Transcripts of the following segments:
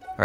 All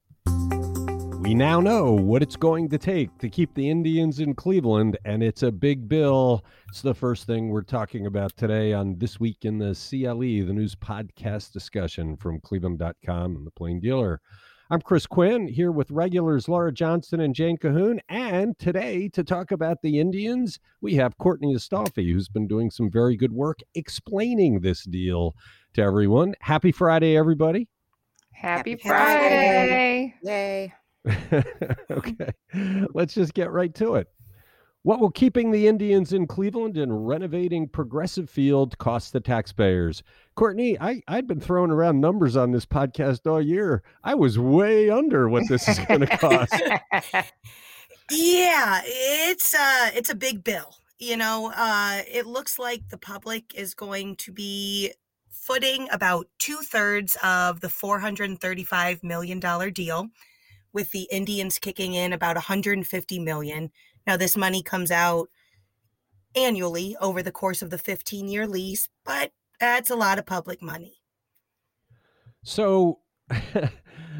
We now know what it's going to take to keep the Indians in Cleveland, and it's a big bill. It's the first thing we're talking about today on This Week in the CLE, the news podcast discussion from Cleveland.com and The Plain Dealer. I'm Chris Quinn, here with regulars Laura Johnson and Jane Cahoon, and today to talk about the Indians, we have Courtney Astolfi, who's been doing some very good work explaining this deal to everyone. Happy Friday, everybody. Happy Friday. Yay. Okay, let's just get right to it. What will keeping the Indians in Cleveland and renovating Progressive Field cost the taxpayers? Courtney, I'd been throwing around numbers on this podcast all year. I was way under what this is going to cost. Yeah, it's a big bill. You know, it looks like the public is going to be footing about 2/3 of the $435 million deal, with the Indians kicking in about $150 million. Now, this money comes out annually over the course of the 15-year lease, but that's a lot of public money. So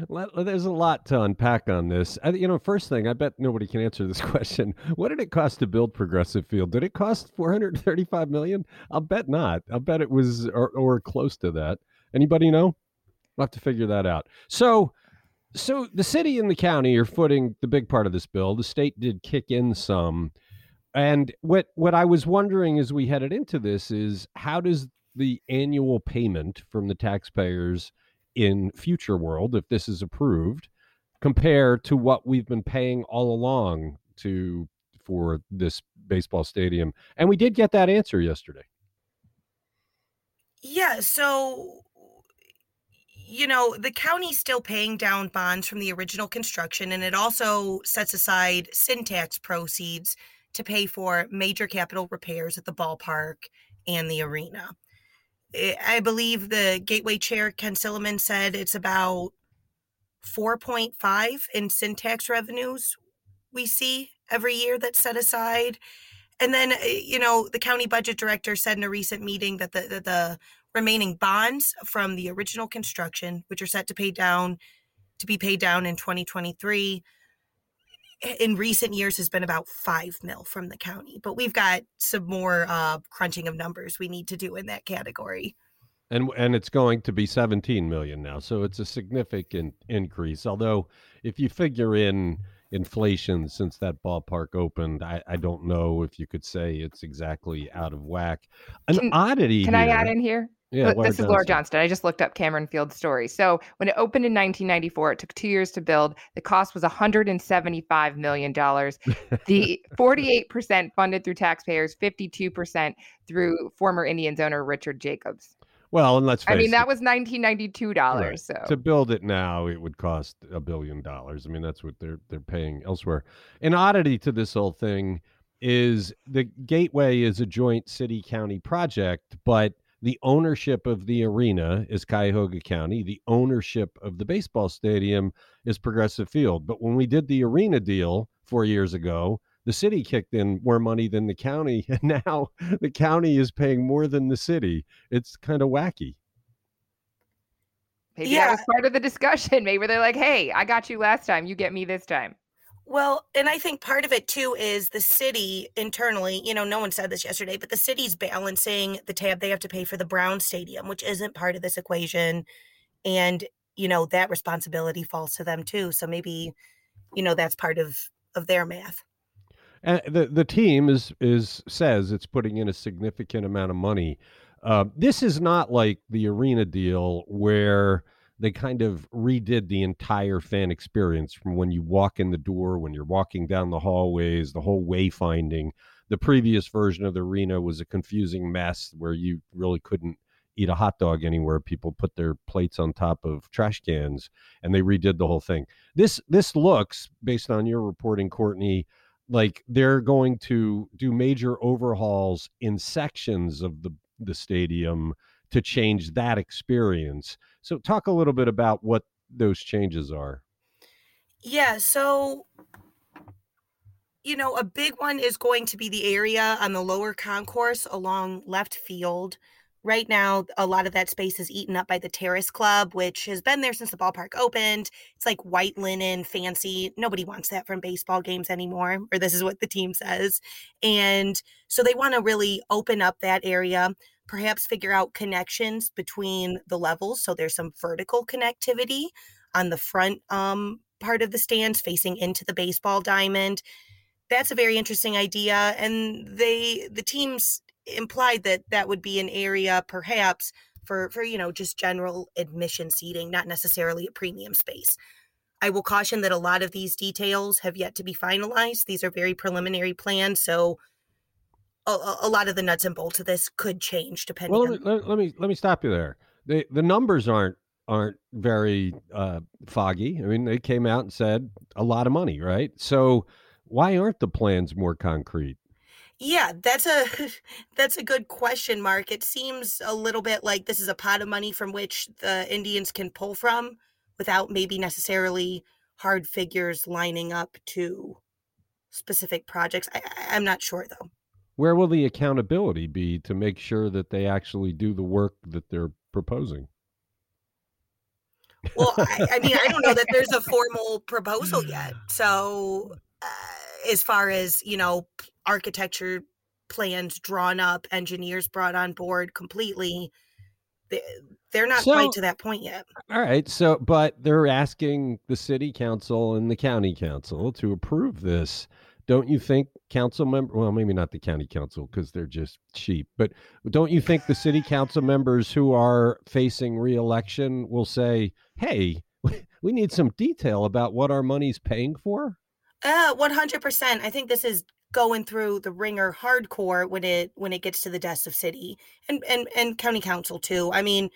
there's a lot to unpack on this. You know, first thing, I bet nobody can answer this question. What did it cost to build Progressive Field? Did it cost $435 million? I'll bet not. I'll bet it was or close to that. Anybody know? We'll have to figure that out. So the city and the county are footing the big part of this bill. The state did kick in some. And what I was wondering as we headed into this is, how does the annual payment from the taxpayers in future world, if this is approved, compare to what we've been paying all along for this baseball stadium? And we did get that answer yesterday. Yeah, so... You know, the county's still paying down bonds from the original construction, and it also sets aside sin tax proceeds to pay for major capital repairs at the ballpark and the arena. I believe the Gateway chair, Ken Silliman, said it's about 4.5 in sin tax revenues we see every year that's set aside. And then, you know, the county budget director said in a recent meeting that the remaining bonds from the original construction, which are set to be paid down in 2023, in recent years has been about $5 million from the county. But we've got some more crunching of numbers we need to do in that category. And it's going to be $17 million now, so it's a significant increase. Although, if you figure in inflation since that ballpark opened, I don't know if you could say it's exactly out of whack. An oddity. Can I add in here? Yeah, this is Laura Johnston. I just looked up Cameron Fields' story. So when it opened in 1994, it took 2 years to build. The cost was $175 million. The 48% funded through taxpayers, 52% through former Indians owner Richard Jacobs. Well, and let's face it. I mean, that was $1992. Right. So to build it now, it would cost $1 billion. I mean, that's what they're paying elsewhere. An oddity to this whole thing is the Gateway is a joint city-county project, but the ownership of the arena is Cuyahoga County. The ownership of the baseball stadium is Progressive Field. But when we did the arena deal 4 years ago, the city kicked in more money than the county, and now the county is paying more than the city. It's kind of wacky. Maybe that was part of the discussion. Maybe they're like, hey, I got you last time. You get me this time. Well, and I think part of it, too, is the city internally, you know, no one said this yesterday, but the city's balancing the tab they have to pay for the Brown Stadium, which isn't part of this equation. And, you know, that responsibility falls to them, too. So maybe, you know, that's part of their math. And the team says it's putting in a significant amount of money. This is not like the arena deal where they kind of redid the entire fan experience from when you walk in the door, when you're walking down the hallways, the whole wayfinding. The previous version of the arena was a confusing mess where you really couldn't eat a hot dog anywhere. People put their plates on top of trash cans, and they redid the whole thing. This looks, based on your reporting, Courtney, like they're going to do major overhauls in sections of the stadium to change that experience. So talk a little bit about what those changes are. Yeah, so, you know, a big one is going to be the area on the lower concourse along left field. Right now, a lot of that space is eaten up by the Terrace Club, which has been there since the ballpark opened. It's like white linen, fancy. Nobody wants that from baseball games anymore, or this is what the team says. And so they want to really open up that area, perhaps figure out connections between the levels. So there's some vertical connectivity on the front part of the stands facing into the baseball diamond. That's a very interesting idea. And the teams implied that would be an area perhaps for you know, just general admission seating, not necessarily a premium space. I will caution that a lot of these details have yet to be finalized. These are very preliminary plans, so a lot of the nuts and bolts of this could change depending on... Let me stop you there. The numbers aren't very foggy. I mean, they came out and said a lot of money, right? So why aren't the plans more concrete? Yeah, that's a good question, Mark. It seems a little bit like this is a pot of money from which the Indians can pull from without maybe necessarily hard figures lining up to specific projects. I'm not sure, though. Where will the accountability be to make sure that they actually do the work that they're proposing? Well, I mean, I don't know that there's a formal proposal yet. So as far as, you know, architecture plans drawn up, engineers brought on board completely, they're not quite to that point yet. All right. So, but they're asking the city council and the county council to approve this. Don't you think council member? Well, maybe not the county council because they're just cheap, but don't you think the city council members who are facing re-election will say, hey, we need some detail about what our money's paying for? 100%. I think this is going through the ringer hardcore when it gets to the desk of city and county council too. I mean,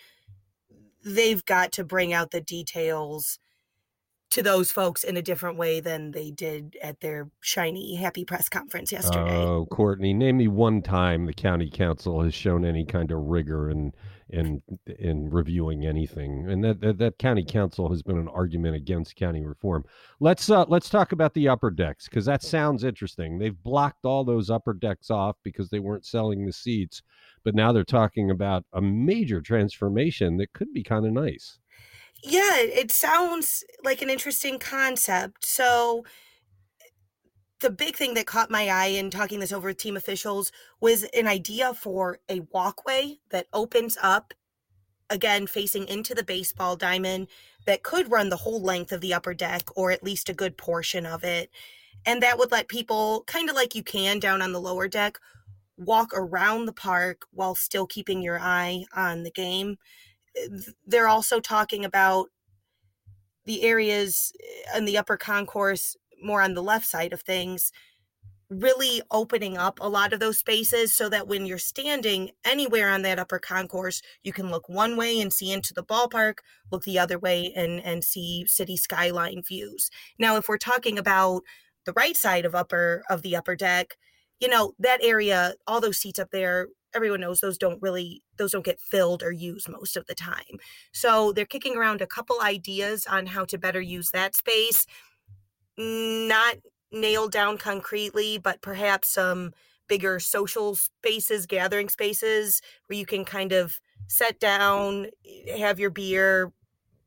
they've got to bring out the details to those folks in a different way than they did at their shiny, happy press conference yesterday. Oh, Courtney, name me one time the county council has shown any kind of rigor in reviewing anything. And that county council has been an argument against county reform. Let's talk about the upper decks, because that sounds interesting. They've blocked all those upper decks off because they weren't selling the seats, but now they're talking about a major transformation that could be kind of nice. Yeah, it sounds like an interesting concept. So the big thing that caught my eye in talking this over with team officials was an idea for a walkway that opens up, again, facing into the baseball diamond, that could run the whole length of the upper deck, or at least a good portion of it. And that would let people, kind of like you can down on the lower deck, walk around the park while still keeping your eye on the game. They're also talking about the areas in the upper concourse, more on the left side of things, really opening up a lot of those spaces so that when you're standing anywhere on that upper concourse, you can look one way and see into the ballpark, look the other way and see city skyline views. Now, if we're talking about the right side of the upper deck, you know, that area, all those seats up there, everyone knows those don't get filled or used most of the time. So they're kicking around a couple ideas on how to better use that space. Not nailed down concretely, but perhaps some bigger social spaces, gathering spaces where you can kind of sit down, have your beer,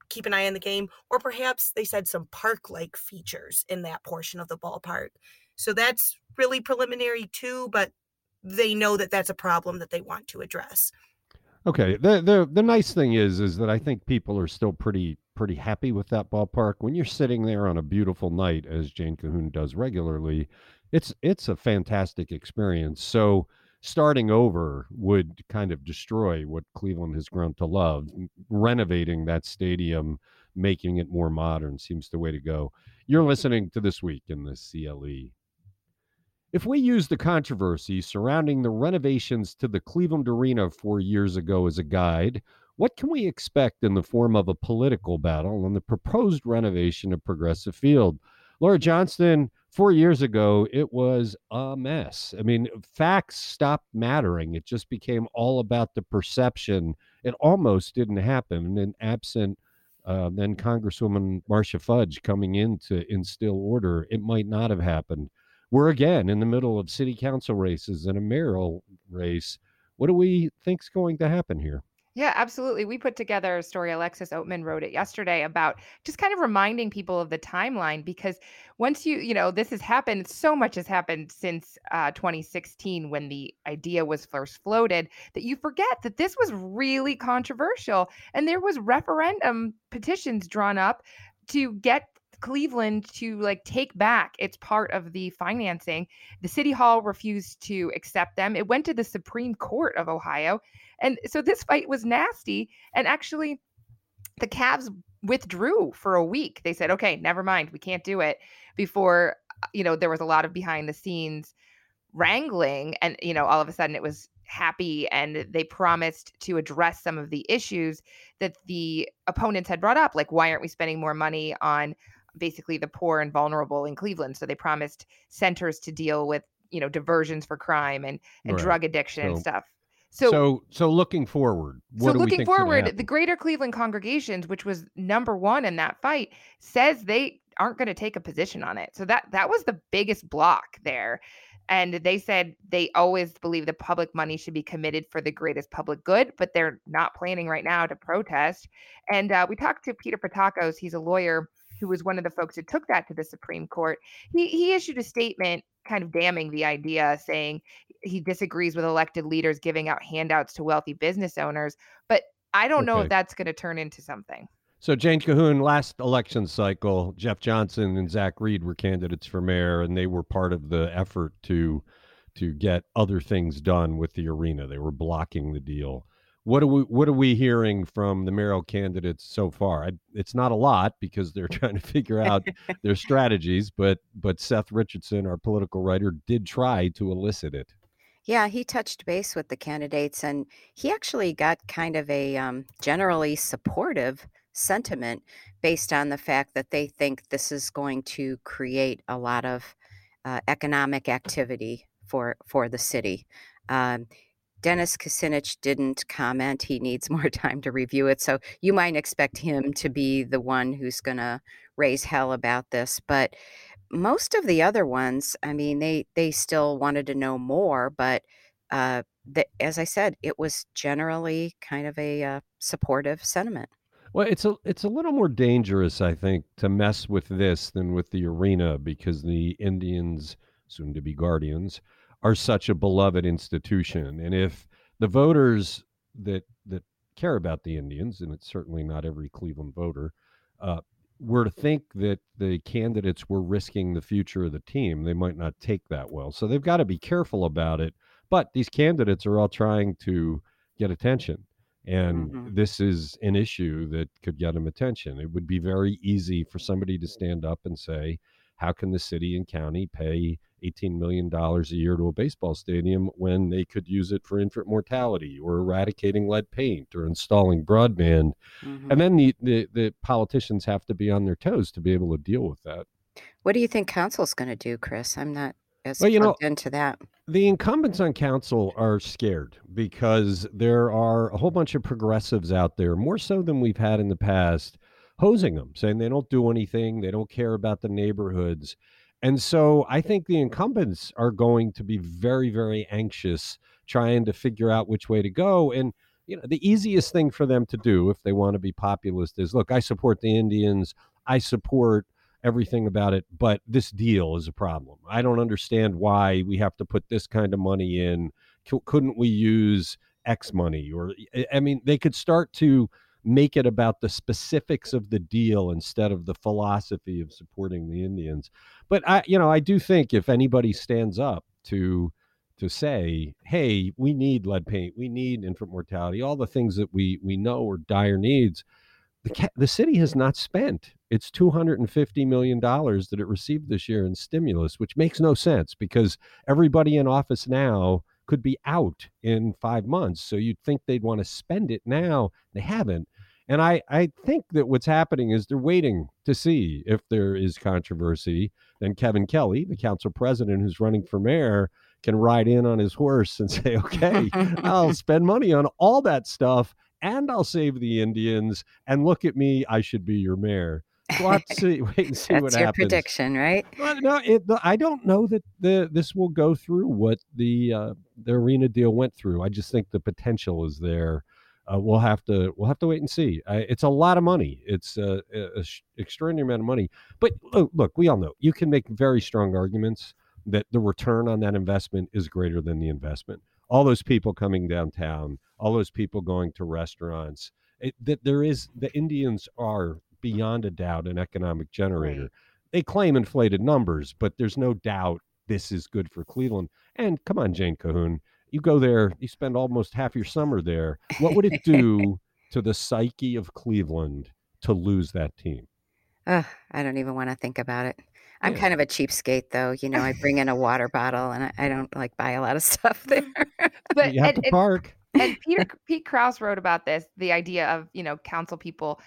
keep an eye on the game, or perhaps they said some park-like features in that portion of the ballpark. So that's really preliminary too, but they know that that's a problem that they want to address. Okay. The nice thing is that I think people are still pretty happy with that ballpark. When you're sitting there on a beautiful night, as Jane Cahoon does regularly, it's a fantastic experience. So starting over would kind of destroy what Cleveland has grown to love. Renovating that stadium, making it more modern seems the way to go. You're listening to This Week in the CLE. If we use the controversy surrounding the renovations to the Cleveland Arena 4 years ago as a guide, what can we expect in the form of a political battle on the proposed renovation of Progressive Field? Laura Johnson, 4 years ago, it was a mess. I mean, facts stopped mattering. It just became all about the perception. It almost didn't happen. And absent then Congresswoman Marcia Fudge coming in to instill order, it might not have happened. We're again in the middle of city council races and a mayoral race. What do we think's going to happen here? Yeah, absolutely. We put together a story. Alexis Oatman wrote it yesterday about just kind of reminding people of the timeline, because once you know, this has happened, so much has happened since 2016 when the idea was first floated, that you forget that this was really controversial. And there was referendum petitions drawn up to get Cleveland to take back its part of the financing. The city hall refused to accept them. It went to the Supreme Court of Ohio. And so this fight was nasty. And actually, the Cavs withdrew for a week. They said, okay, never mind, we can't do it, before, you know, there was a lot of behind the scenes wrangling. And, you know, all of a sudden it was happy, and they promised to address some of the issues that the opponents had brought up, like, why aren't we spending more money on basically the poor and vulnerable in Cleveland? So they promised centers to deal with, you know, diversions for crime and right. drug addiction and stuff. So looking forward, the Greater Cleveland Congregations, which was number one in that fight, says they aren't going to take a position on it. So that was the biggest block there. And they said they always believe the public money should be committed for the greatest public good, but they're not planning right now to protest. And we talked to Peter Patakos. He's a lawyer who was one of the folks who took that to the Supreme Court. He issued a statement kind of damning the idea, saying he disagrees with elected leaders giving out handouts to wealthy business owners. But I don't know if that's going to turn into something. So Jane Cahoon, last election cycle, Jeff Johnson and Zach Reed were candidates for mayor, and they were part of the effort to get other things done with the arena. They were blocking the deal. What are we hearing from the mayoral candidates so far? It's not a lot, because they're trying to figure out their strategies, but Seth Richardson, our political writer, did try to elicit it. Yeah, he touched base with the candidates, and he actually got kind of a generally supportive sentiment based on the fact that they think this is going to create a lot of economic activity for the city. Dennis Kucinich didn't comment. He needs more time to review it. So you might expect him to be the one who's going to raise hell about this. But most of the other ones, I mean, they still wanted to know more. But as I said, it was generally kind of a supportive sentiment. Well, it's a little more dangerous, I think, to mess with this than with the arena, because the Indians, soon to be Guardians, are such a beloved institution. And if the voters that care about the Indians, and it's certainly not every Cleveland voter, were to think that the candidates were risking the future of the team, they might not take that well. So they've got to be careful about it. But these candidates are all trying to get attention. And this is an issue that could get them attention. It would be very easy for somebody to stand up and say, how can the city and county pay $18 million a year to a baseball stadium when they could use it for infant mortality, or eradicating lead paint, or installing broadband? And then the politicians have to be on their toes to be able to deal with that. What do you think council's going to do, Chris? I'm not as plugged into that. The incumbents on council are scared, because there are a whole bunch of progressives out there, more so than we've had in the past, hosing them, saying they don't do anything, they don't care about the neighborhoods. And so I think the incumbents are going to be very, very anxious, trying to figure out which way to go. And, you know, the easiest thing for them to do if they want to be populist is, look, I support the Indians, I support everything about it, but this deal is a problem. I don't understand why we have to put this kind of money in. Couldn't we use X money, or, I mean, they could start to make it about the specifics of the deal instead of the philosophy of supporting the Indians. But I do think if anybody stands up to say, hey, we need lead paint, we need infant mortality, all the things that we know are dire needs, the city has not spent its $250 million that it received this year in stimulus, which makes no sense because everybody in office now could be out in 5 months. So you'd think they'd want to spend it now. They haven't. And I think that what's happening is they're waiting to see if there is controversy. Then Kevin Kelly, the council president who's running for mayor, can ride in on his horse and say, okay, I'll spend money on all that stuff and I'll save the Indians. And look at me, I should be your mayor. We'll have to wait and see what happens. That's your prediction, right? Well, no, I don't know that this will go through what the arena deal went through. I just think the potential is there. We'll have to wait and see. It's a lot of money. It's an extraordinary amount of money. But look, we all know you can make very strong arguments that the return on that investment is greater than the investment. All those people coming downtown, all those people going to restaurants, the Indians are beyond a doubt an economic generator. Right. They claim inflated numbers, but there's no doubt this is good for Cleveland. And come on, Jane Cahoon, you go there, you spend almost half your summer there. What would it do to the psyche of Cleveland to lose that team? I don't even want to think about it. I'm kind of a cheapskate, though. You know, I bring in a water bottle, and I don't like buy a lot of stuff there. But you have to park. And Pete Krause wrote about this, the idea of, council people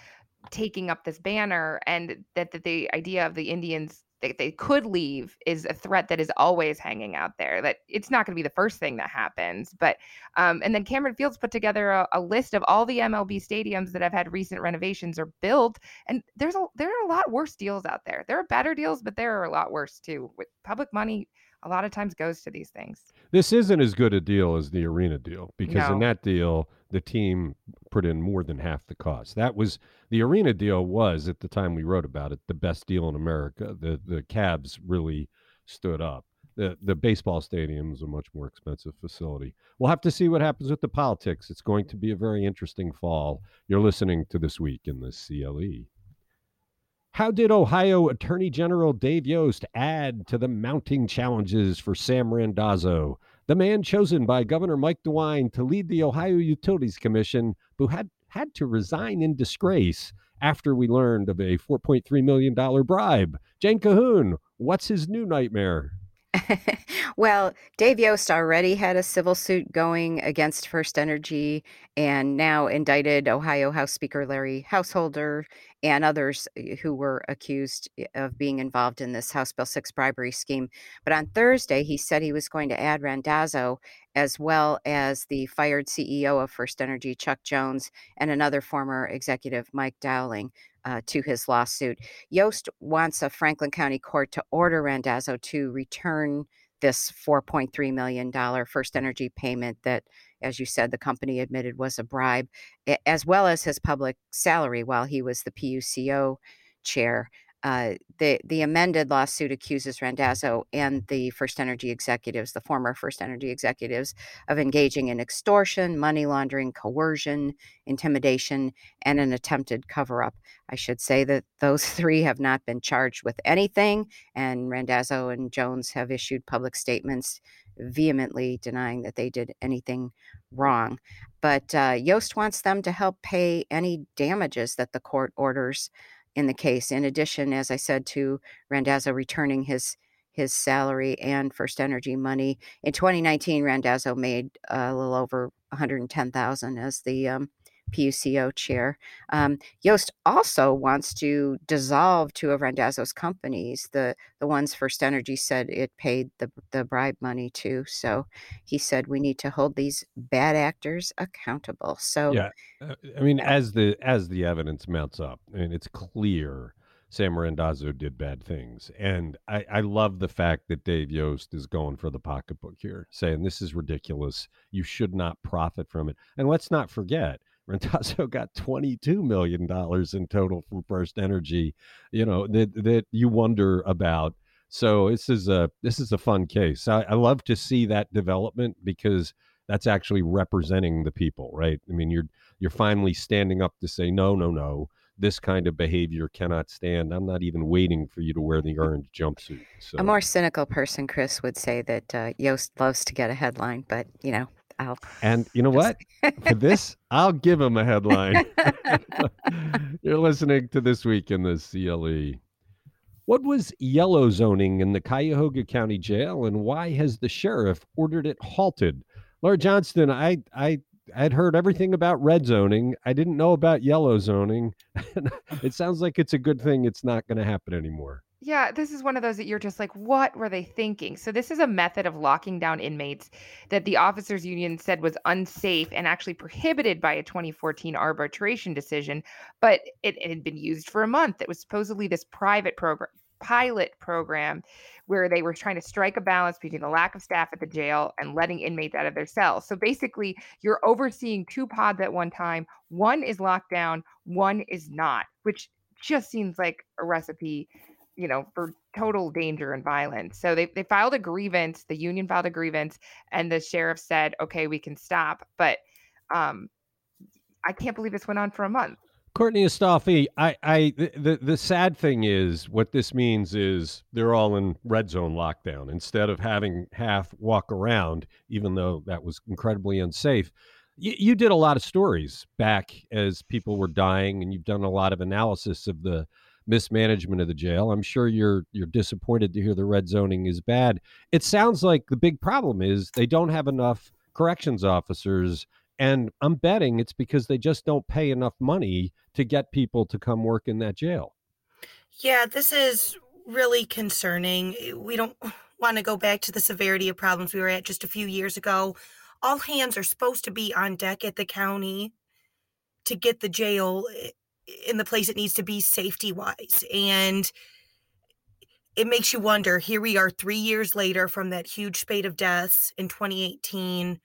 taking up this banner, and that the idea of the Indians that they could leave is a threat that is always hanging out there, that it's not going to be the first thing that happens. But and then Cameron Fields put together a list of all the MLB stadiums that have had recent renovations or built. And there are a lot worse deals out there. There are better deals, but there are a lot worse too. With public money, a lot of times goes to these things. This isn't as good a deal as the arena deal, because in that deal, the team put in more than half the cost. That was the arena deal was, at the time we wrote about it, the best deal in America. The Cavs really stood up. The baseball stadium is a much more expensive facility. We'll have to see what happens with the politics. It's going to be a very interesting fall. You're listening to This Week in the CLE. How did Ohio Attorney General Dave Yost add to the mounting challenges for Sam Randazzo, the man chosen by Governor Mike DeWine to lead the Ohio Utilities Commission, who had to resign in disgrace after we learned of a $4.3 million bribe? Jane Cahoon, what's his new nightmare? Well, Dave Yost already had a civil suit going against First Energy and now indicted Ohio House Speaker Larry Householder and others who were accused of being involved in this House Bill 6 bribery scheme. But on Thursday, he said he was going to add Randazzo, as well as the fired CEO of First Energy, Chuck Jones, and another former executive, Mike Dowling, to his lawsuit. Yost wants a Franklin County court to order Randazzo to return this $4.3 million First Energy payment that, as you said, the company admitted was a bribe, as well as his public salary while he was the PUCO chair. The amended lawsuit accuses Randazzo and the First Energy executives, the former First Energy executives, of engaging in extortion, money laundering, coercion, intimidation, and an attempted cover-up. I should say that those three have not been charged with anything, and Randazzo and Jones have issued public statements vehemently denying that they did anything wrong. But Yost wants them to help pay any damages that the court orders in the case, in addition, as I said, to Randazzo returning his salary and First Energy money. In 2019, Randazzo made a little over $110,000 as the PUCO chair. Yost also wants to dissolve two of Randazzo's companies, the ones First Energy said it paid the bribe money to. So he said we need to hold these bad actors accountable. So as the evidence mounts up, it's clear Sam Randazzo did bad things, and I love the fact that Dave Yost is going for the pocketbook here, saying this is ridiculous. You should not profit from it, and let's not forget, Randazzo got $22 million in total from First Energy, that you wonder about. So this is a fun case. I love to see that development, because that's actually representing the people, right? I mean, you're finally standing up to say, no, this kind of behavior cannot stand. I'm not even waiting for you to wear the orange jumpsuit. So. A more cynical person, Chris, would say that Yost loves to get a headline, but, you know, And you know what? For this, I'll give him a headline. You're listening to This Week in the CLE. What was yellow zoning in the Cuyahoga County Jail, and why has the sheriff ordered it halted? Laura Johnson, I'd heard everything about red zoning. I didn't know about yellow zoning. It sounds like it's a good thing it's not going to happen anymore. Yeah, this is one of those that you're just like, what were they thinking? So this is a method of locking down inmates that the officers union said was unsafe and actually prohibited by a 2014 arbitration decision. But it had been used for a month. It was supposedly this private program, pilot program, where they were trying to strike a balance between the lack of staff at the jail and letting inmates out of their cells. So basically, you're overseeing two pods at one time. One is locked down, one is not, which just seems like a recipe, you know, for total danger and violence. So they filed a grievance, the union filed a grievance, and the sheriff said, okay, we can stop. But I can't believe this went on for a month. Courtney Astolfi, the sad thing is what this means is they're all in red zone lockdown instead of having half walk around, even though that was incredibly unsafe. You did a lot of stories back as people were dying, and you've done a lot of analysis of the mismanagement of the jail. I'm sure you're disappointed to hear the red zoning is bad. It sounds like the big problem is they don't have enough corrections officers, and I'm betting it's because they just don't pay enough money to get people to come work in that jail. Yeah, this is really concerning. We don't want to go back to the severity of problems we were at just a few years ago. All hands are supposed to be on deck at the county to get the jail in the place it needs to be safety wise. And it makes you wonder, here we are 3 years later from that huge spate of deaths in 2018.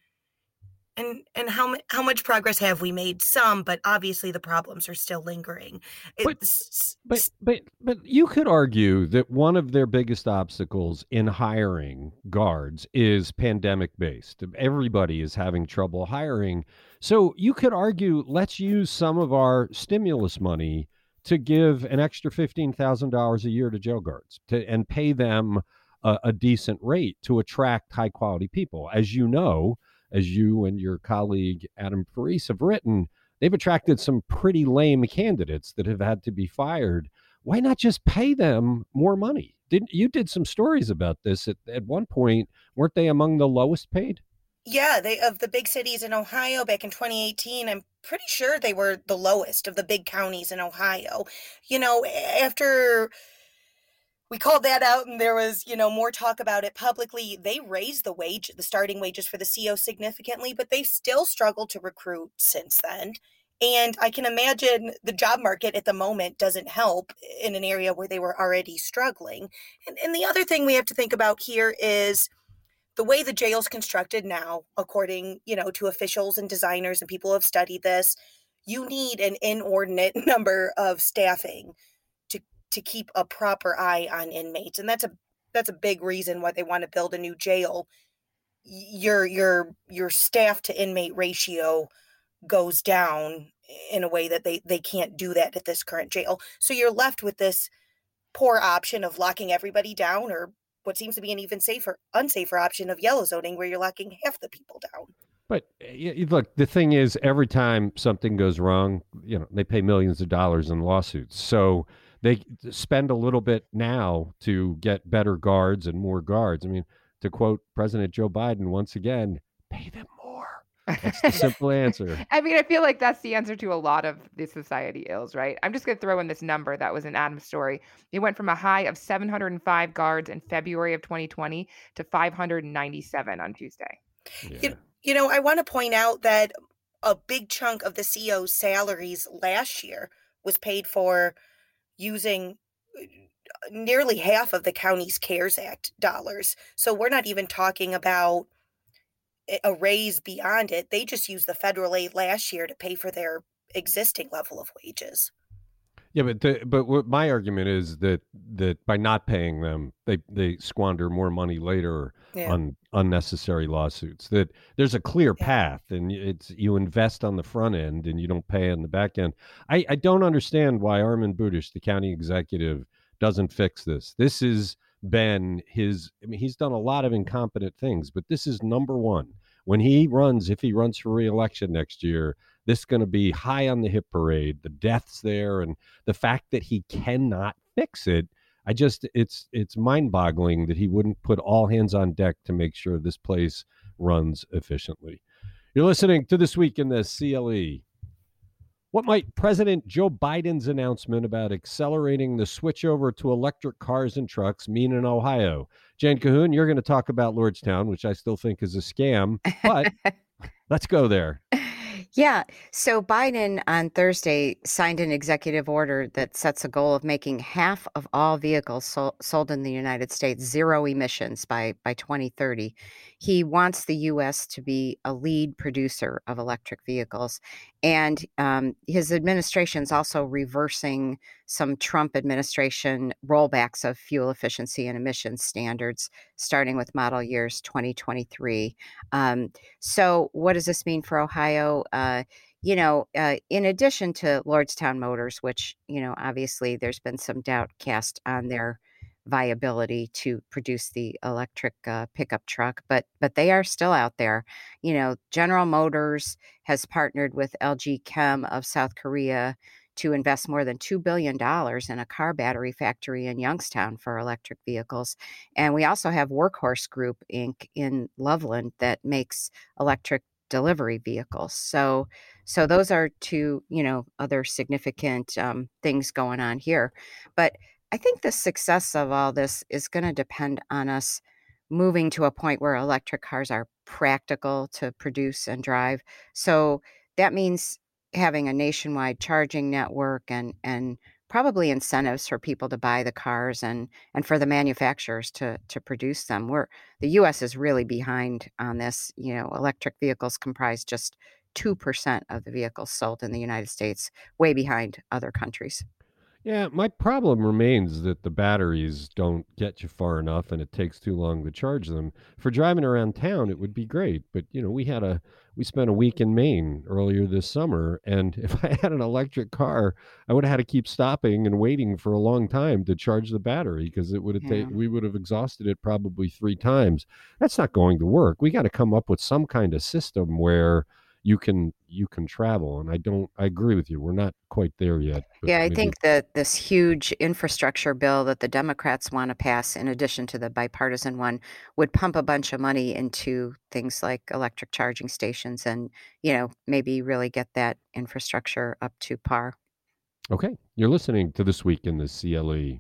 And how much progress have we made? Some, but obviously the problems are still lingering. But you could argue that one of their biggest obstacles in hiring guards is pandemic based. Everybody is having trouble hiring. So you could argue, let's use some of our stimulus money to give an extra $15,000 a year to jail guards and pay them a decent rate to attract high quality people. As you know, as you and your colleague Adam Faris have written, they've attracted some pretty lame candidates that have had to be fired. Why not just pay them more money? You did some stories about this at one point. Weren't they among the lowest paid? Yeah, of the big cities in Ohio back in 2018, I'm pretty sure they were the lowest of the big counties in Ohio. You know, after we called that out and there was, you know, more talk about it publicly, they raised the starting wages for the CO significantly, but they still struggled to recruit since then. And I can imagine the job market at the moment doesn't help in an area where they were already struggling. And the other thing we have to think about here is the way the jail's constructed now, according, you know, to officials and designers and people who have studied this, you need an inordinate number of staffing to keep a proper eye on inmates. And that's a big reason why they want to build a new jail. Your staff to inmate ratio goes down in a way that they can't do that at this current jail. So you're left with this poor option of locking everybody down, or what seems to be an even unsafer option of yellow zoning, where you're locking half the people down. But look, the thing is, every time something goes wrong, you know, they pay millions of dollars in lawsuits. So they spend a little bit now to get better guards and more guards. I mean, to quote President Joe Biden once again, pay them more. That's the simple answer. I mean, I feel like that's the answer to a lot of the society ills, right? I'm just going to throw in this number that was in Adam's story. It went from a high of 705 guards in February of 2020 to 597 on Tuesday. Yeah. You know, I want to point out that a big chunk of the CO's salaries last year was paid for using nearly half of the county's CARES Act dollars. So we're not even talking about a raise beyond it. They just used the federal aid last year to pay for their existing level of wages. Yeah, but what my argument is that by not paying them, they squander more money later on unnecessary lawsuits. That there's a clear path, and it's you invest on the front end and you don't pay on the back end. I don't understand why Armin Budish, the county executive, doesn't fix this. This has been his. I mean, he's done a lot of incompetent things, but this is number one. When he runs, if he runs for re-election next year, this is going to be high on the hit parade, the deaths there, and the fact that he cannot fix it. It's mind-boggling that he wouldn't put all hands on deck to make sure this place runs efficiently. You're listening to This Week in the CLE. What might President Joe Biden's announcement about accelerating the switchover to electric cars and trucks mean in Ohio? Jane Cahoon, you're going to talk about Lordstown, which I still think is a scam, but let's go there. Yeah. So Biden on Thursday signed an executive order that sets a goal of making half of all vehicles sold in the United States zero emissions by 2030. He wants the U.S. to be a lead producer of electric vehicles. And his administration's also reversing some Trump administration rollbacks of fuel efficiency and emissions standards, starting with model years 2023. So what does this mean for Ohio? In addition to Lordstown Motors, which, obviously there's been some doubt cast on their viability to produce the electric pickup truck, but they are still out there. General Motors has partnered with LG Chem of South Korea to invest more than $2 billion in a car battery factory in Youngstown for electric vehicles. And we also have Workhorse Group, Inc. in Loveland that makes electric delivery vehicles. So those are two, other significant things going on here. But I think the success of all this is going to depend on us moving to a point where electric cars are practical to produce and drive. So that means having a nationwide charging network and probably incentives for people to buy the cars and for the manufacturers to produce them. The U.S. is really behind on this. Electric vehicles comprise just 2% of the vehicles sold in the United States, way behind other countries. Yeah, my problem remains that the batteries don't get you far enough and it takes too long to charge them. For driving around town, it would be great. But, we spent a week in Maine earlier this summer, and if I had an electric car, I would have had to keep stopping and waiting for a long time to charge the battery because it would have we would have exhausted it probably 3 times. That's not going to work. We got to come up with some kind of system where you can travel. And I agree with you. We're not quite there yet. Yeah, I think that this huge infrastructure bill that the Democrats want to pass, in addition to the bipartisan one, would pump a bunch of money into things like electric charging stations and, maybe really get that infrastructure up to par. Okay. You're listening to This Week in the CLE.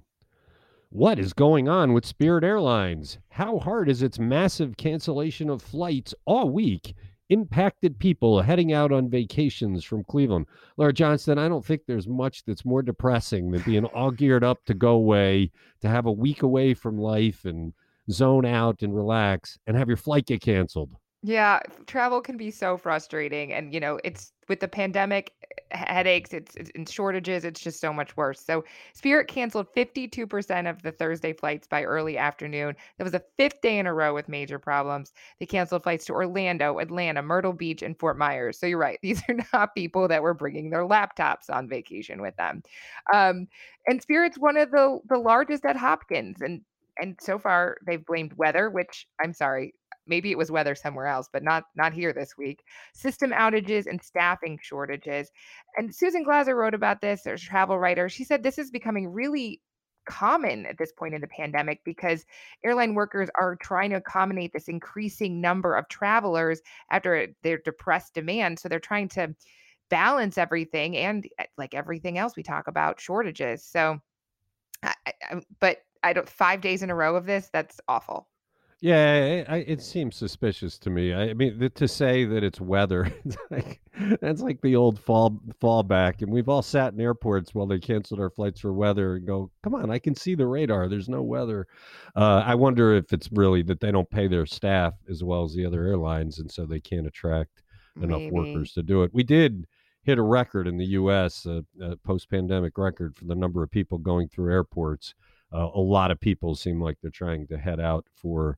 What is going on with Spirit Airlines? How hard is its massive cancellation of flights all week impacted people heading out on vacations from Cleveland? Laura Johnson, I don't think there's much that's more depressing than being all geared up to go away, to have a week away from life and zone out and relax and have your flight get canceled. Yeah, travel can be so frustrating. And, it's with the pandemic headaches, it's in shortages, it's just so much worse. So Spirit canceled 52% of the Thursday flights by early afternoon. That was the 5th day in a row with major problems. They canceled flights to Orlando, Atlanta, Myrtle Beach, and Fort Myers. So you're right. These are not people that were bringing their laptops on vacation with them. And Spirit's one of the largest at Hopkins. And so far they've blamed weather, which I'm sorry, maybe it was weather somewhere else, but not here this week. System outages and staffing shortages. And Susan Glaser wrote about this, there's a travel writer. She said this is becoming really common at this point in the pandemic because airline workers are trying to accommodate this increasing number of travelers after their depressed demand. So they're trying to balance everything and, like everything else we talk about, shortages. So, I don't, 5 days in a row of this, that's awful. Yeah, it seems suspicious to me. I mean, to say that it's weather, that's like the old fallback. And we've all sat in airports while they canceled our flights for weather and go, come on, I can see the radar. There's no weather. I wonder if it's really that they don't pay their staff as well as the other airlines, and so they can't attract enough workers to do it. We did hit a record in the U.S., a post-pandemic record for the number of people going through airports. A lot of people seem like they're trying to head out for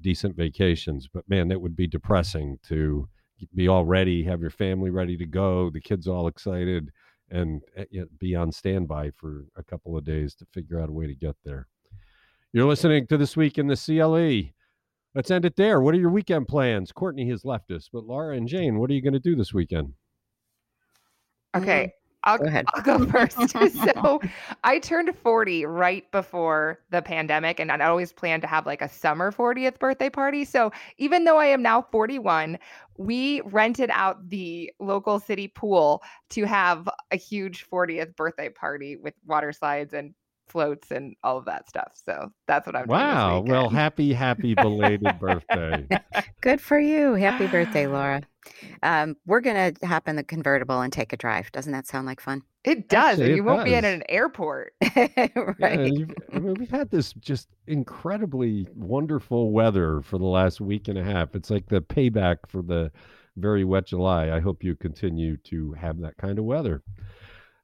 decent vacations. But, man, that would be depressing to be all ready, have your family ready to go, the kids all excited, and be on standby for a couple of days to figure out a way to get there. You're listening to This Week in the CLE. Let's end it there. What are your weekend plans? Courtney has left us, but Laura and Jane, what are you going to do this weekend? Okay, I'll go first. So I turned 40 right before the pandemic, and I'd always planned to have like a summer 40th birthday party. So even though I am now 41, we rented out the local city pool to have a huge 40th birthday party with water slides and floats and all of that stuff. So that's what I'm doing. Wow. Well, happy belated birthday. Good for you. Happy birthday, Laura. We're going to hop in the convertible and take a drive. Doesn't that sound like fun? It does. Actually, you won't be at an airport. Right. Yeah, we've had this just incredibly wonderful weather for the last week and a half. It's like the payback for the very wet July. I hope you continue to have that kind of weather.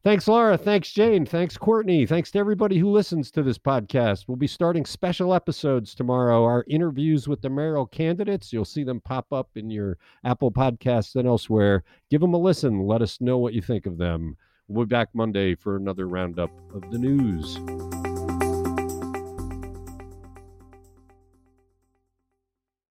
Thanks, Laura. Thanks, Jane. Thanks, Courtney. Thanks to everybody who listens to this podcast. We'll be starting special episodes tomorrow, our interviews with the mayoral candidates. You'll see them pop up in your Apple Podcasts and elsewhere. Give them a listen. Let us know what you think of them. We'll be back Monday for another roundup of the news.